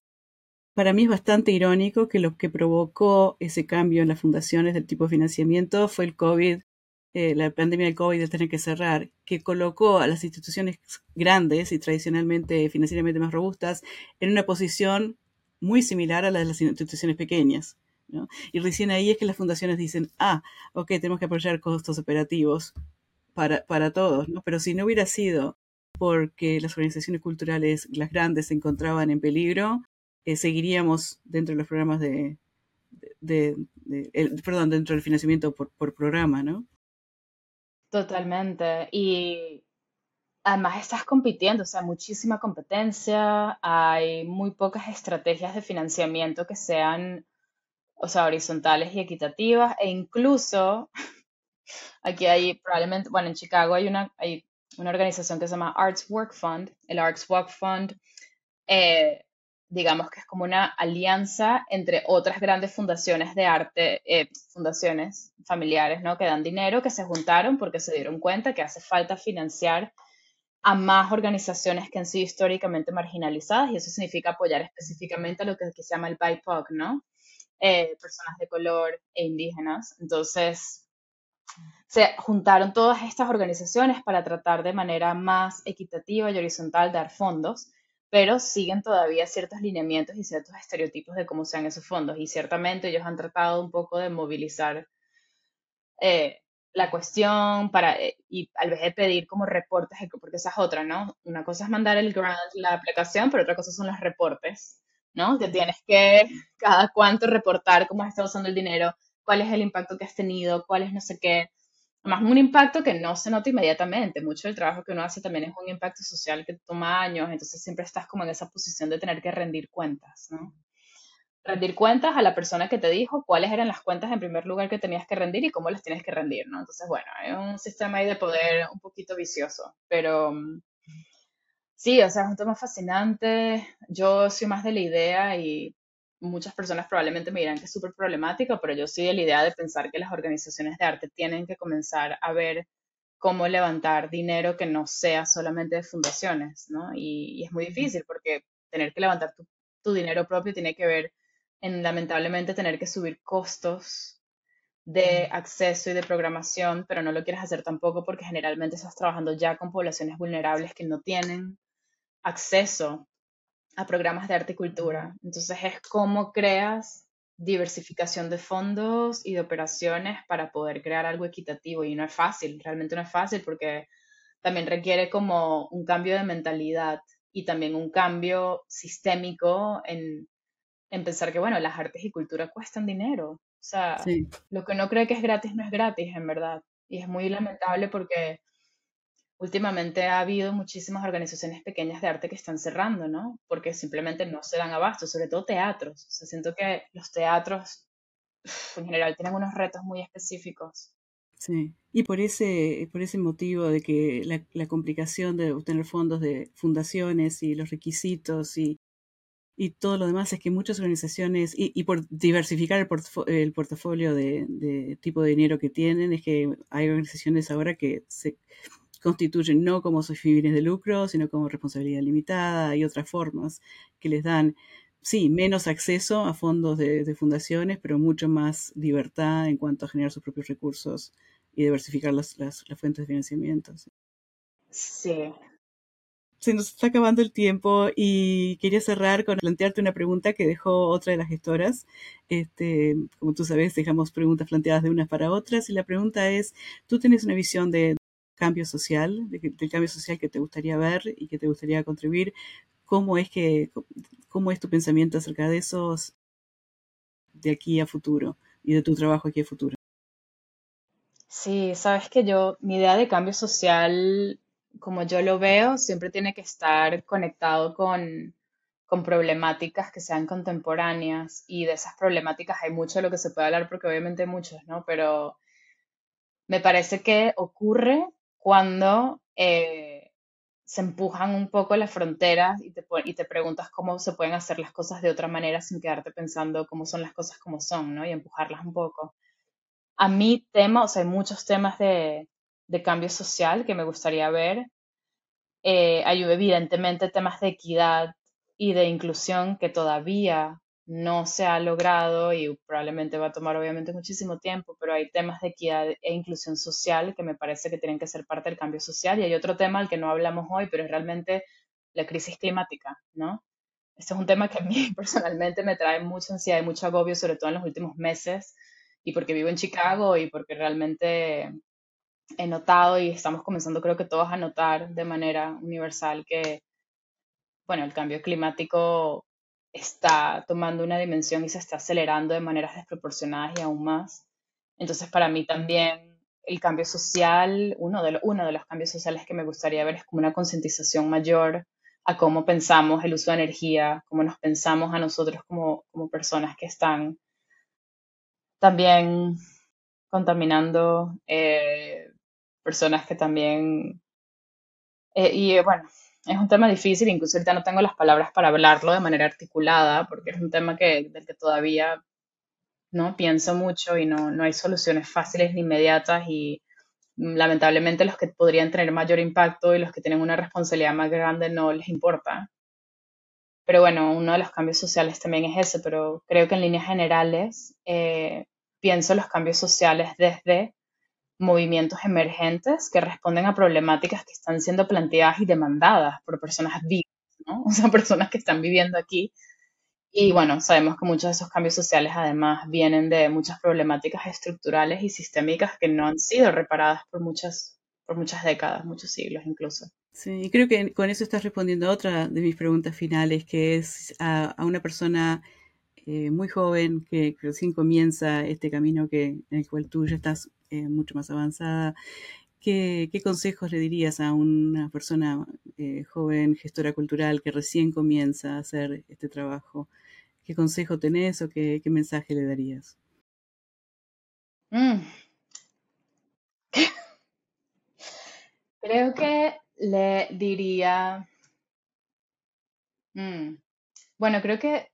Para mí es bastante irónico que lo que provocó ese cambio en las fundaciones del tipo de financiamiento fue el COVID, la pandemia del COVID, de tener que cerrar, que colocó a las instituciones grandes y tradicionalmente financieramente más robustas en una posición muy similar a la de las instituciones pequeñas, ¿no? Y recién ahí es que las fundaciones dicen, ok, tenemos que apoyar costos operativos para todos, ¿no? Pero si no hubiera sido porque las organizaciones culturales, las grandes, se encontraban en peligro, seguiríamos dentro de los programas dentro del financiamiento por programa, ¿no? Totalmente. Y además estás compitiendo, o sea, muchísima competencia, hay muy pocas estrategias de financiamiento que sean, o sea, horizontales y equitativas, e incluso aquí hay probablemente, bueno, en Chicago hay una organización que se llama Arts Work Fund. El Arts Work Fund, digamos que es como una alianza entre otras grandes fundaciones de arte, fundaciones familiares, ¿no? Que dan dinero, que se juntaron porque se dieron cuenta que hace falta financiar a más organizaciones que han sido históricamente marginalizadas, y eso significa apoyar específicamente a lo que aquí se llama el BIPOC, ¿no? Personas de color e indígenas. Entonces, se juntaron todas estas organizaciones para tratar de manera más equitativa y horizontal dar fondos, pero siguen todavía ciertos lineamientos y ciertos estereotipos de cómo sean esos fondos. Y ciertamente ellos han tratado un poco de movilizar la cuestión y al vez de pedir como reportes, porque esa es otra, ¿no? Una cosa es mandar el grant, la aplicación, pero otra cosa son los reportes, ¿no? Que tienes que cada cuánto reportar cómo has estado usando el dinero, cuál es el impacto que has tenido, cuál es no sé qué. Además, un impacto que no se nota inmediatamente. Mucho del trabajo que uno hace también es un impacto social que toma años, entonces siempre estás como en esa posición de tener que rendir cuentas, ¿no? Rendir cuentas a la persona que te dijo cuáles eran las cuentas en primer lugar que tenías que rendir y cómo las tienes que rendir, ¿no? Entonces, bueno, es un sistema ahí de poder un poquito vicioso, pero sí, o sea, es un tema fascinante. Yo soy más de la idea y muchas personas probablemente me dirán que es súper problemático, pero yo soy de la idea de pensar que las organizaciones de arte tienen que comenzar a ver cómo levantar dinero que no sea solamente de fundaciones, ¿no? Y es muy difícil porque tener que levantar tu dinero propio tiene que ver en, lamentablemente, tener que subir costos de acceso y de programación, pero no lo quieres hacer tampoco porque generalmente estás trabajando ya con poblaciones vulnerables que no tienen acceso a programas de arte y cultura. Entonces es cómo creas diversificación de fondos y de operaciones para poder crear algo equitativo, y no es fácil, realmente no es fácil, porque también requiere como un cambio de mentalidad y también un cambio sistémico en pensar que, bueno, las artes y cultura cuestan dinero. O sea, sí, lo que uno cree que es gratis no es gratis, en verdad. Y es muy lamentable porque últimamente ha habido muchísimas organizaciones pequeñas de arte que están cerrando, ¿no? Porque simplemente no se dan abasto, sobre todo teatros. O sea, siento que los teatros en general tienen unos retos muy específicos. Sí, y por ese motivo de que la complicación de obtener fondos de fundaciones y los requisitos y todo lo demás, es que muchas organizaciones, y por diversificar el portafolio de tipo de dinero que tienen, es que hay organizaciones ahora que se constituyen no como sus fines de lucro, sino como responsabilidad limitada y otras formas que les dan, sí, menos acceso a fondos de fundaciones, pero mucho más libertad en cuanto a generar sus propios recursos y diversificar las fuentes de financiamiento. Sí. Sí. Se nos está acabando el tiempo y quería cerrar con plantearte una pregunta que dejó otra de las gestoras. Como tú sabes, dejamos preguntas planteadas de unas para otras, y la pregunta es, ¿tú tenés una visión de cambio social, del cambio social que te gustaría ver y que te gustaría contribuir? ¿Cómo es tu pensamiento acerca de esos de aquí a futuro y de tu trabajo aquí a futuro? Sí, sabes que mi idea de cambio social, como yo lo veo, siempre tiene que estar conectado con problemáticas que sean contemporáneas, y de esas problemáticas hay mucho de lo que se puede hablar, porque obviamente hay muchos, ¿no? Pero me parece que ocurre cuando se empujan un poco las fronteras y te preguntas cómo se pueden hacer las cosas de otra manera sin quedarte pensando cómo son las cosas como son, ¿no? Y empujarlas un poco. A mi tema, o sea, hay muchos temas de cambio social que me gustaría ver. Hay evidentemente temas de equidad y de inclusión que todavía no se ha logrado y probablemente va a tomar obviamente muchísimo tiempo, pero hay temas de equidad e inclusión social que me parece que tienen que ser parte del cambio social. Y hay otro tema al que no hablamos hoy, pero es realmente la crisis climática, ¿no? Este es un tema que a mí personalmente me trae mucha ansiedad y mucho agobio, sobre todo en los últimos meses, y porque vivo en Chicago y porque realmente he notado, y estamos comenzando, creo que todos, a notar de manera universal que, bueno, el cambio climático está tomando una dimensión y se está acelerando de maneras desproporcionadas y aún más. Entonces, para mí también el cambio social, uno de los cambios sociales que me gustaría ver es como una concientización mayor a cómo pensamos el uso de energía, cómo nos pensamos a nosotros como personas que están también contaminando, personas que también... bueno, es un tema difícil, incluso ahorita no tengo las palabras para hablarlo de manera articulada, porque es un tema del que todavía no pienso mucho y no hay soluciones fáciles ni inmediatas, y lamentablemente los que podrían tener mayor impacto y los que tienen una responsabilidad más grande no les importa. Pero bueno, uno de los cambios sociales también es ese, pero creo que en líneas generales pienso los cambios sociales desde movimientos emergentes que responden a problemáticas que están siendo planteadas y demandadas por personas vivas, ¿no? O sea, personas que están viviendo aquí. Y bueno, sabemos que muchos de esos cambios sociales además vienen de muchas problemáticas estructurales y sistémicas que no han sido reparadas por muchas décadas, muchos siglos incluso. Sí, y creo que con eso estás respondiendo a otra de mis preguntas finales, que es a una persona muy joven que recién comienza este camino en el cual tú ya estás mucho más avanzada. ¿Qué consejos le dirías a una persona joven, gestora cultural, que recién comienza a hacer este trabajo? ¿Qué consejo tenés o qué mensaje le darías? Creo que le diría... Bueno, creo que...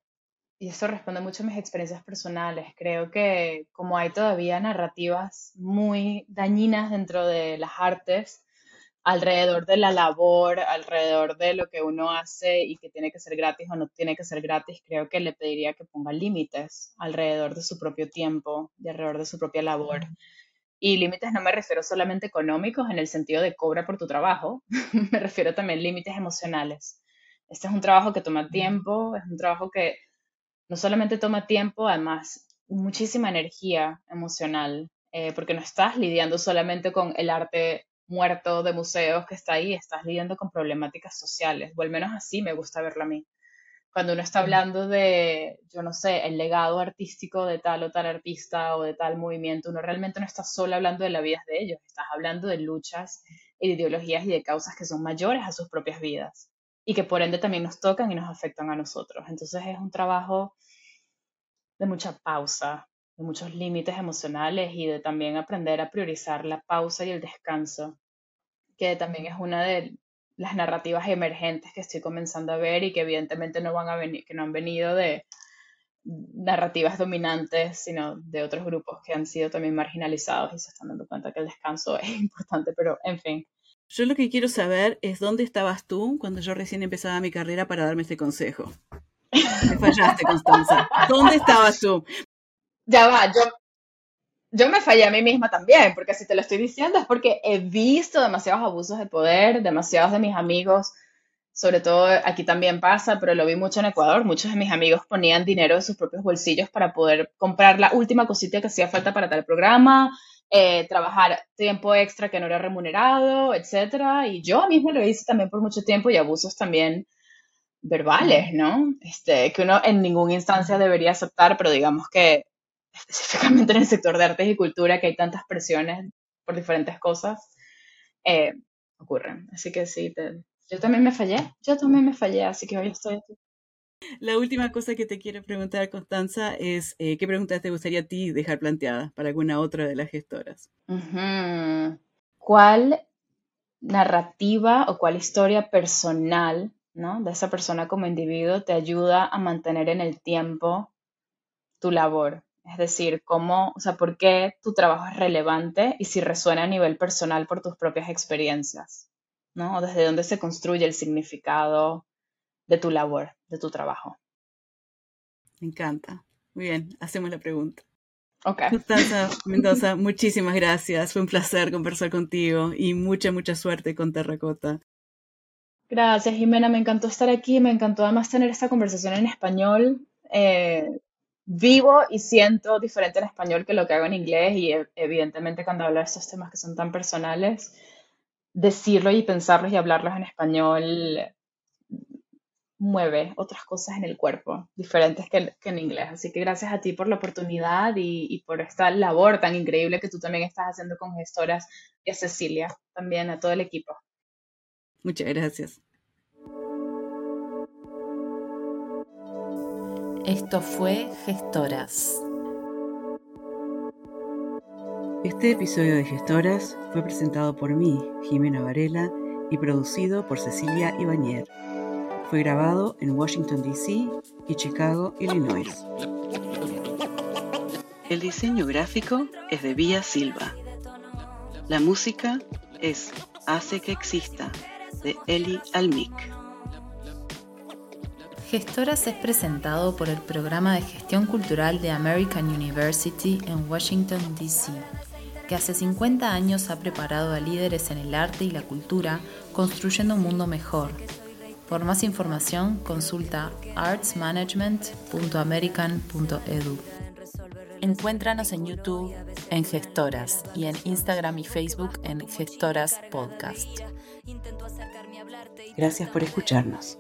Y eso responde mucho a mis experiencias personales. Creo que como hay todavía narrativas muy dañinas dentro de las artes, alrededor de la labor, alrededor de lo que uno hace y que tiene que ser gratis o no tiene que ser gratis, creo que le pediría que ponga límites alrededor de su propio tiempo y alrededor de su propia labor. Y límites no me refiero solamente económicos en el sentido de cobra por tu trabajo, me refiero también a límites emocionales. Este es un trabajo que toma tiempo, es un trabajo que no solamente toma tiempo, además muchísima energía emocional, porque no estás lidiando solamente con el arte muerto de museos que está ahí, estás lidiando con problemáticas sociales, o al menos así me gusta verlo a mí. Cuando uno está hablando de, yo no sé, el legado artístico de tal o tal artista o de tal movimiento, uno realmente no está solo hablando de las vidas de ellos, estás hablando de luchas y de ideologías y de causas que son mayores a sus propias vidas y que por ende también nos tocan y nos afectan a nosotros. Entonces es un trabajo de mucha pausa, de muchos límites emocionales y de también aprender a priorizar la pausa y el descanso, que también es una de las narrativas emergentes que estoy comenzando a ver y que evidentemente no van a venir, que no han venido de narrativas dominantes, sino de otros grupos que han sido también marginalizados y se están dando cuenta que el descanso es importante, pero en fin. Yo lo que quiero saber es dónde estabas tú cuando yo recién empezaba mi carrera para darme este consejo. Me fallaste, Constanza. ¿Dónde estabas tú? Ya va, yo me fallé a mí misma también, porque si te lo estoy diciendo es porque he visto demasiados abusos de poder, demasiados de mis amigos, sobre todo aquí también pasa, pero lo vi mucho en Ecuador, muchos de mis amigos ponían dinero de sus propios bolsillos para poder comprar la última cosita que hacía falta para tal programa, trabajar tiempo extra que no era remunerado, etcétera, y yo misma lo hice también por mucho tiempo y abusos también verbales, ¿no? Que uno en ninguna instancia debería aceptar, pero digamos que específicamente en el sector de artes y cultura, que hay tantas presiones por diferentes cosas, ocurren. Así que sí, yo también me fallé, así que hoy estoy aquí. La última cosa que te quiero preguntar, Constanza, es ¿qué preguntas te gustaría a ti dejar planteadas para alguna otra de las gestoras? Uh-huh. ¿Cuál narrativa o cuál historia personal, ¿no?, de esa persona como individuo te ayuda a mantener en el tiempo tu labor? Es decir, cómo, o sea, ¿por qué tu trabajo es relevante y si resuena a nivel personal por tus propias experiencias, ¿no? O desde dónde se construye el significado de tu labor, de tu trabajo. Me encanta. Muy bien, hacemos la pregunta. Ok. Constanza Mendoza, muchísimas gracias. Fue un placer conversar contigo y mucha suerte con Terracotta. Gracias, Jimena. Me encantó estar aquí. Me encantó además tener esta conversación en español. Vivo y siento diferente en español que lo que hago en inglés y evidentemente cuando hablo de estos temas que son tan personales, decirlo y pensarlos y hablarlos en español mueve otras cosas en el cuerpo, diferentes que en inglés. Así que gracias a ti por la oportunidad y por esta labor tan increíble que tú también estás haciendo con gestoras y a Cecilia, también a todo el equipo. Muchas gracias. Esto fue Gestoras. Este episodio de Gestoras fue presentado por mí, Jimena Varela, y producido por Cecilia Ibáñez. Fue grabado en Washington, D.C. y Chicago, Illinois. El diseño gráfico es de Bia Silva. La música es Hace que Exista, de Ellie Almick. Gestoras es presentado por el Programa de Gestión Cultural de American University en Washington, D.C., que hace 50 años ha preparado a líderes en el arte y la cultura, construyendo un mundo mejor. Por más información, consulta artsmanagement.american.edu. Encuéntranos en YouTube en Gestoras y en Instagram y Facebook en Gestoras Podcast. Gracias por escucharnos.